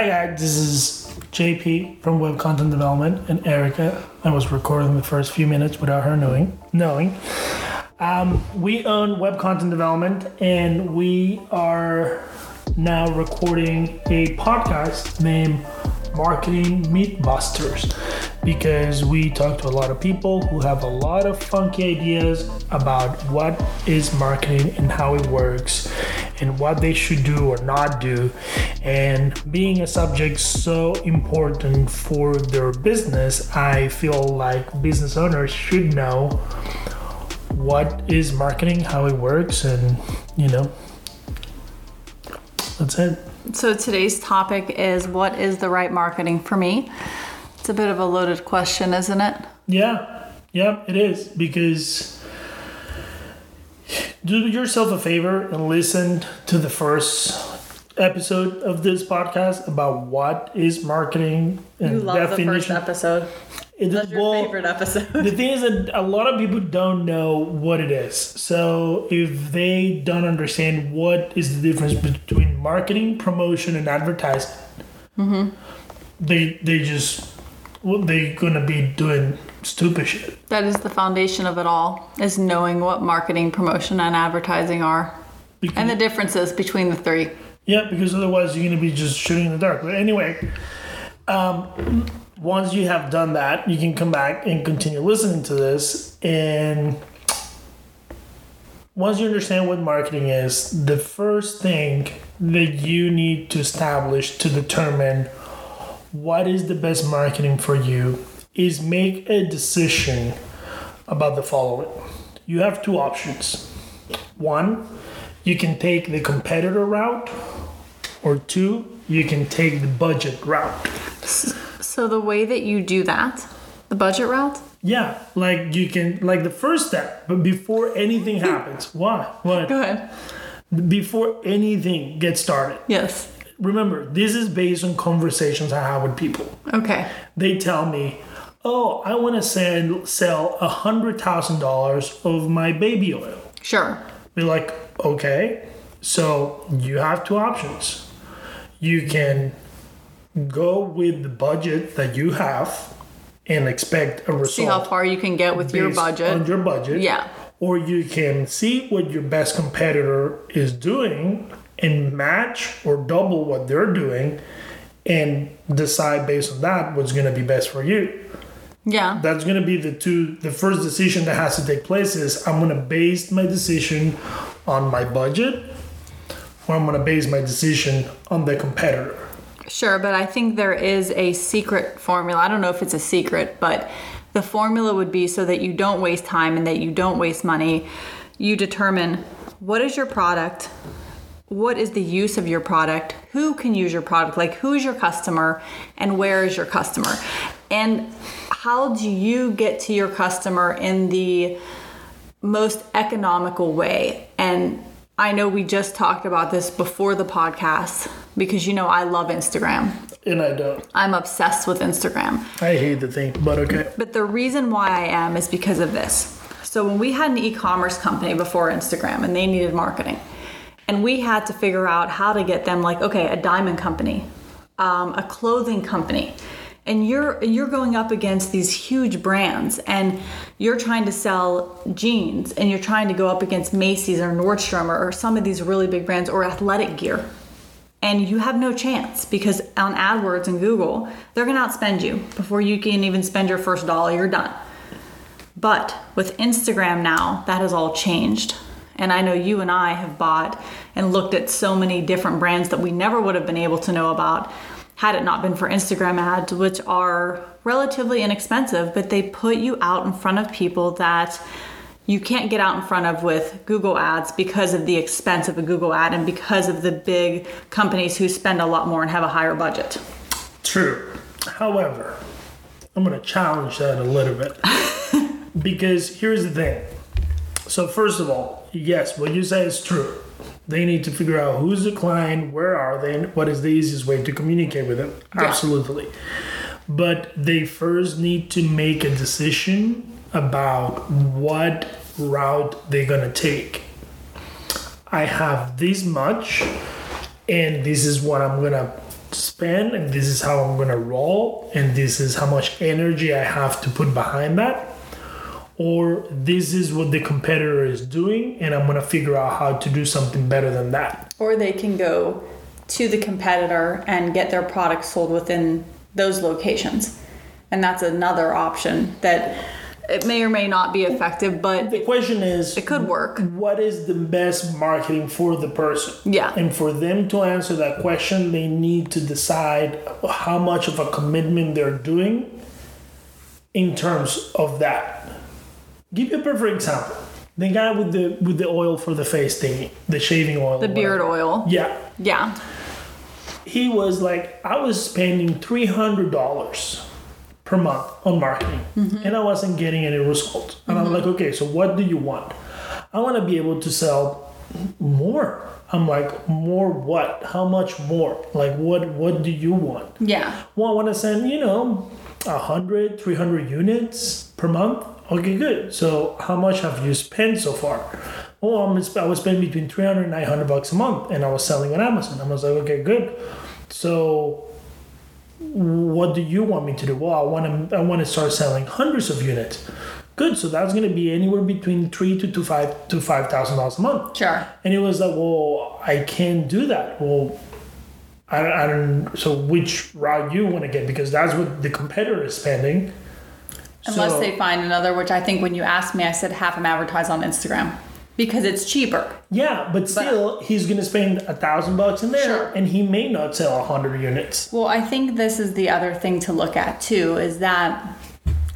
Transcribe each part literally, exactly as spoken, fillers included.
Hi guys, this is J P from Web Content Development and Erica. I was recording the first few minutes without her knowing. knowing. Um, we own Web Content Development and we are now recording a podcast named Marketing Meatbusters because we talk to a lot of people who have a lot of funky ideas about what is marketing and how it works and what they should do or not do, and being a subject so important for their business, I feel like business owners should know what is marketing, how it works, and you know, that's it. So today's topic is, what is the right marketing for me? It's a bit of a loaded question, isn't it? Yeah, yeah, it is, because do yourself a favor and listen to the first episode of this podcast about what is marketing and you love definition. The first episode. It is your well, favorite episode. The thing is that a lot of people don't know what it is. So if they don't understand what is the difference between marketing, promotion, and advertisement, mm-hmm. they they just well, they're gonna be doing stupid shit. That is the foundation of it all: is knowing what marketing, promotion, and advertising are, because, and the differences between the three. Yeah, because otherwise you're gonna be just shooting in the dark. But anyway. Um, Once you have done that, you can come back and continue listening to this. And once you understand what marketing is, the first thing that you need to establish to determine what is the best marketing for you is make a decision about the following. You have two options. One, you can take the competitor route, or two, you can take the budget route. So the way that you do that, the budget route? Yeah, like you can, like the first step, but before anything happens. Why? What? Go ahead. Before anything gets started. Yes. Remember, this is based on conversations I have with people. Okay. They tell me, oh, I want to sell sell one hundred thousand dollars of my baby oil. Sure. Be like, okay, so you have two options. You can go with the budget that you have and expect a result. See how far you can get with your budget. On your budget. Yeah. Or you can see what your best competitor is doing and match or double what they're doing and decide based on that what's going to be best for you. Yeah. That's going to be the two. The first decision that has to take place is, I'm going to base my decision on my budget, or I'm going to base my decision on the competitor. Sure, but I think there is a secret formula. I don't know if it's a secret, but the formula would be, so that you don't waste time and that you don't waste money, you determine, what is your product? What is the use of your product? Who can use your product? Like, who is your customer and where is your customer? And how do you get to your customer in the most economical way? And I know we just talked about this before the podcast, because you know I love Instagram. And I don't. I'm obsessed with Instagram. I hate the thing, but okay. But the reason why I am is because of this. So when we had an e-commerce company before Instagram and they needed marketing, and we had to figure out how to get them, like, okay, a diamond company, um, a clothing company. And you're you're going up against these huge brands, and you're trying to sell jeans, and you're trying to go up against Macy's or Nordstrom or, or some of these really big brands, or athletic gear. And you have no chance, because on AdWords and Google, they're going to outspend you. Before you can even spend your first dollar, you're done. But with Instagram now, that has all changed. And I know you and I have bought and looked at so many different brands that we never would have been able to know about had it not been for Instagram ads, which are relatively inexpensive, but they put you out in front of people that you can't get out in front of with Google ads, because of the expense of a Google ad and because of the big companies who spend a lot more and have a higher budget. True. However, I'm going to challenge that a little bit because here's the thing. So first of all, yes, what you say is true. They need to figure out who's the client, where are they, and what is the easiest way to communicate with them. Yeah. Absolutely. But they first need to make a decision about what route they're going to take. I have this much, and this is what I'm going to spend, and this is how I'm going to roll, and this is how much energy I have to put behind that, or this is what the competitor is doing and I'm going to figure out how to do something better than that. Or they can go to the competitor and get their product sold within those locations. And that's another option that it may or may not be effective, but the question is, it could work. What is the best marketing for the person? Yeah. And for them to answer that question, they need to decide how much of a commitment they're doing in terms of that. Give you a perfect example. The guy with the with the oil for the face thingy, the shaving oil. The beard oil. Yeah. Yeah. He was like, I was spending three hundred dollars per month on marketing, mm-hmm. and I wasn't getting any results. And mm-hmm. I'm like, okay, so what do you want? I want to be able to sell more. I'm like, more what? How much more? Like, what What do you want? Yeah. Well, I want to send, you know, one hundred, three hundred units per month. Okay, good. So how much have you spent so far? Oh, I'm, I was spending between three hundred and nine hundred bucks a month, and I was selling on Amazon. I was like, okay, good. So what do you want me to do? Well, I want to I want to start selling hundreds of units. Good. So that's going to be anywhere between three to, to five to five thousand dollars a month. Sure. And it was like, well, I can't do that. Well, I don't, I don't. So which route you want to get? Because that's what the competitor is spending. Unless so, they find another, which I think when you asked me, I said half them advertise on Instagram. Because it's cheaper. Yeah, but still, but, he's going to spend a thousand bucks in there, sure. and he may not sell a hundred units. Well, I think this is the other thing to look at too, is that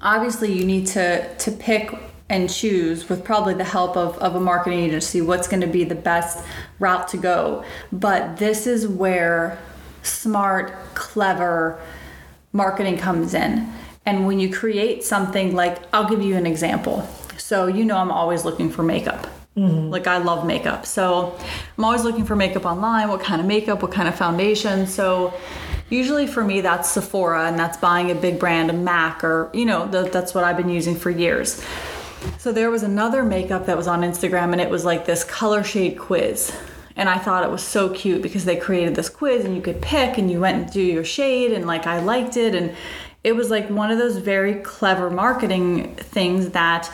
obviously you need to to pick and choose with probably the help of, of a marketing agency what's going to be the best route to go. But this is where smart, clever marketing comes in. And when you create something like, I'll give you an example. So you know I'm always looking for makeup. Mm-hmm. Like I love makeup. So I'm always looking for makeup online. What kind of makeup? What kind of foundation? So usually for me, that's Sephora, and that's buying a big brand, a Mac, or, you know, the, that's what I've been using for years. So there was another makeup that was on Instagram, and it was like this color shade quiz. And I thought it was so cute because they created this quiz and you could pick and you went and do your shade, and like I liked it. And it was like one of those very clever marketing things that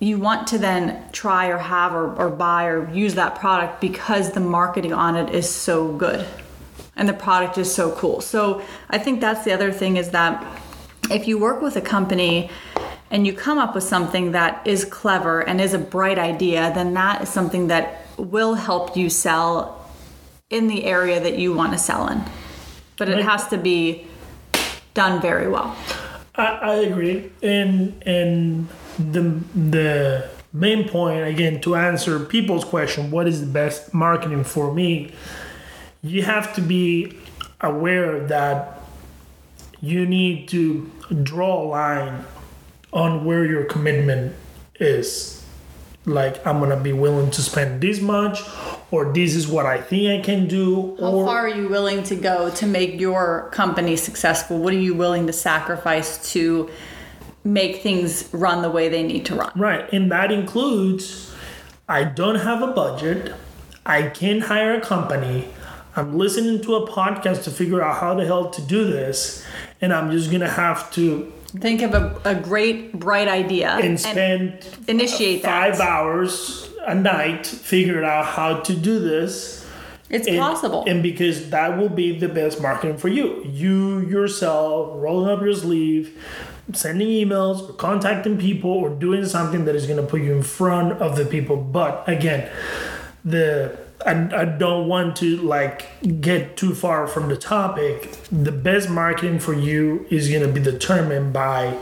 you want to then try or have or, or buy or use that product because the marketing on it is so good and the product is so cool. So I think that's the other thing, is that if you work with a company and you come up with something that is clever and is a bright idea, then that is something that will help you sell in the area that you want to sell in. But it has to be done very well. I, I agree. And and the the main point, again, to answer people's question, what is the best marketing for me? You have to be aware that you need to draw a line on where your commitment is. Like, I'm going to be willing to spend this much, or this is what I think I can do. How or, far are you willing to go to make your company successful? What are you willing to sacrifice to make things run the way they need to run? Right. And that includes, I don't have a budget. I can't hire a company. I'm listening to a podcast to figure out how the hell to do this. And I'm just going to have to think of a, a great, bright idea and spend and initiate five that. hours a night figuring out how to do this. It's and, possible. And because that will be the best marketing for you. You yourself rolling up your sleeve, sending emails, or contacting people, or doing something that is going to put you in front of the people. But again, the I, I don't want to like get too far from the topic. The best marketing for you is going to be determined by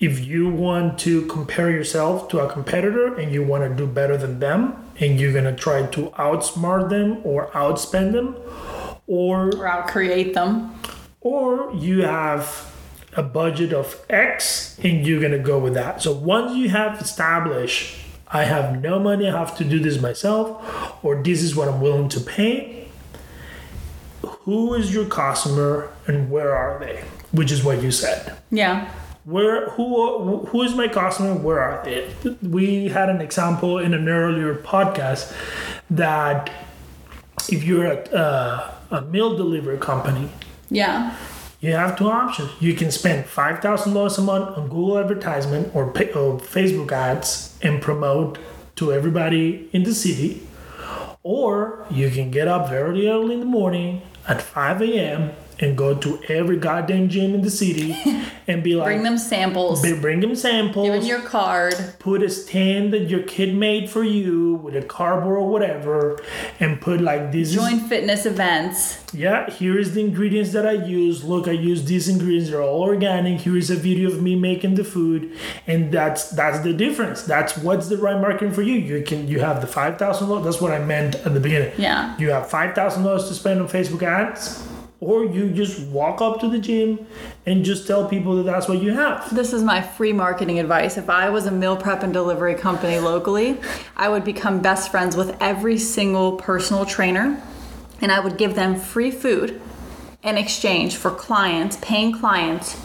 if you want to compare yourself to a competitor and you want to do better than them, and you're going to try to outsmart them or outspend them, or or outcreate them, or you have a budget of X and you're going to go with that. So once you have established, I have no money, I have to do this myself, or this is what I'm willing to pay, who is your customer and where are they? Which is what you said. Yeah. Where who who is my customer? Where are they? We had an example in an earlier podcast that if you're a, a meal delivery company. Yeah. You have two options. You can spend five thousand dollars a month on Google advertisement or, pay, or Facebook ads and promote to everybody in the city. Or you can get up very early in the morning at five a.m. and go to every goddamn gym in the city and be like... Bring them samples. Be, bring them samples. Give them your card. Put a stand that your kid made for you with a cardboard or whatever and put like this... Join is, fitness events. Yeah, here is the ingredients that I use. Look, I use these ingredients. They're all organic. Here is a video of me making the food. And that's that's the difference. That's what's the right marketing for you. You can you have the five thousand dollars. That's what I meant at the beginning. Yeah. You have five thousand dollars to spend on Facebook ads. Or you just walk up to the gym and just tell people that that's what you have. This is my free marketing advice. If I was a meal prep and delivery company locally, I would become best friends with every single personal trainer, and I would give them free food in exchange for clients, paying clients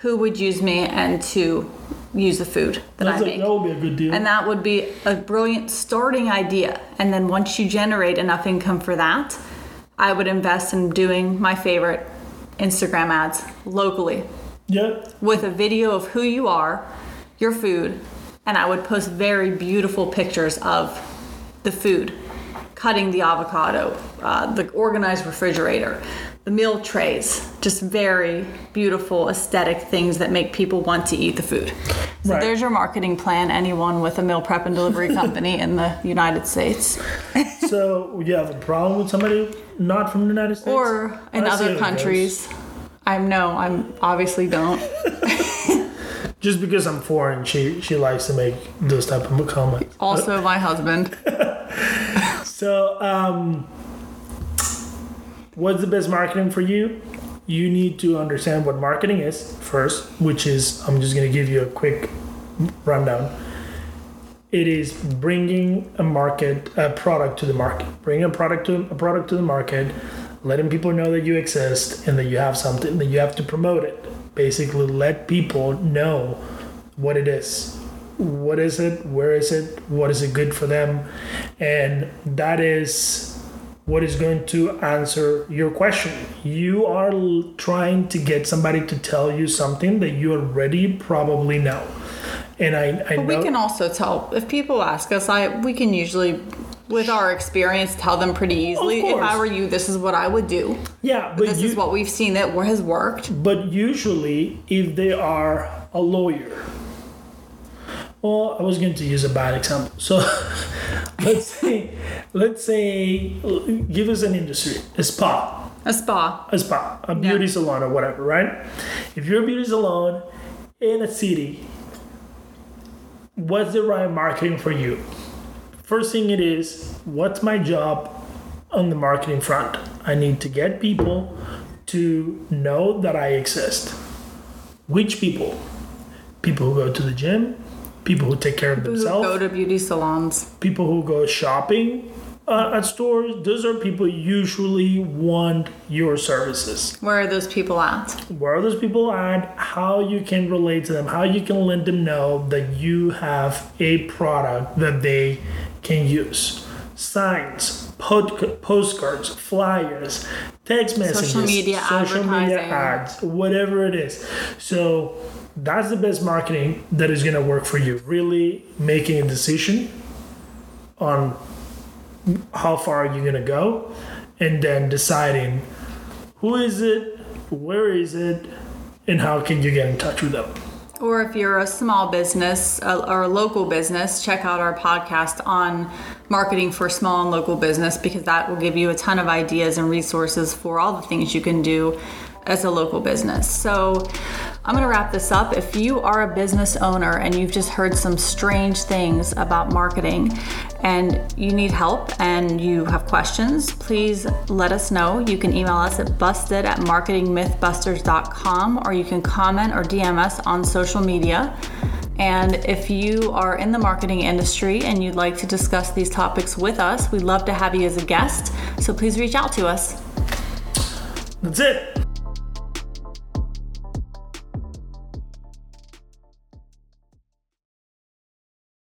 who would use me and to use the food that that's I make. A, that would be a good deal. And that would be a brilliant starting idea. And then once you generate enough income for that, I would invest in doing my favorite Instagram ads locally. Yeah. With a video of who you are, your food, and I would post very beautiful pictures of the food, cutting the avocado, uh, the organized refrigerator, the meal trays, just very beautiful aesthetic things that make people want to eat the food. So right. There's your marketing plan, anyone with a meal prep and delivery company in the United States. So you have a problem with somebody not from the United States? Or in other countries. I'm no, I'm obviously don't. Just because I'm foreign, she, she likes to make those type of comments. Also my husband. So, um... what's the best marketing for you? You need to understand what marketing is first, which is, I'm just going to give you a quick rundown. It is bringing a market, a product to the market, bringing a product to a product to the market, letting people know that you exist and that you have something, that you have to promote it. Basically, let people know what it is. What is it? Where is it? What is it good for them? And that is what is going to answer your question. You are l- trying to get somebody to tell you something that you already probably know. And I, I but know... we can also tell, if people ask us, I we can usually, with our experience, tell them pretty easily, if I were you, this is what I would do. Yeah, but This you, is what we've seen that has worked. But usually, if they are a lawyer, well, I was going to use a bad example. So let's say, let's say, give us an industry, a spa. A spa. A spa, a beauty yeah. salon or whatever, right? If you're a beauty salon in a city, what's the right marketing for you? First thing it is, what's my job on the marketing front? I need to get people to know that I exist. Which people? People who go to the gym. People who take care of themselves. People who go to beauty salons. People who go shopping uh, at stores. Those are people who usually want your services. Where are those people at? Where are those people at? How you can relate to them. How you can let them know that you have a product that they can use. Signs, pod- postcards, flyers, text messages. Social media social media ads. Whatever it is. So... that's the best marketing that is going to work for you. Really making a decision on how far you're going to go and then deciding who is it, where is it, and how can you get in touch with them. Or if you're a small business or a local business, check out our podcast on marketing for small and local business because that will give you a ton of ideas and resources for all the things you can do as a local business. So I'm gonna wrap this up. If you are a business owner and you've just heard some strange things about marketing and you need help and you have questions, please let us know. You can email us at busted at marketing mythbusters dot com or you can comment or D M us on social media. And if you are in the marketing industry and you'd like to discuss these topics with us, we'd love to have you as a guest. So please reach out to us. That's it.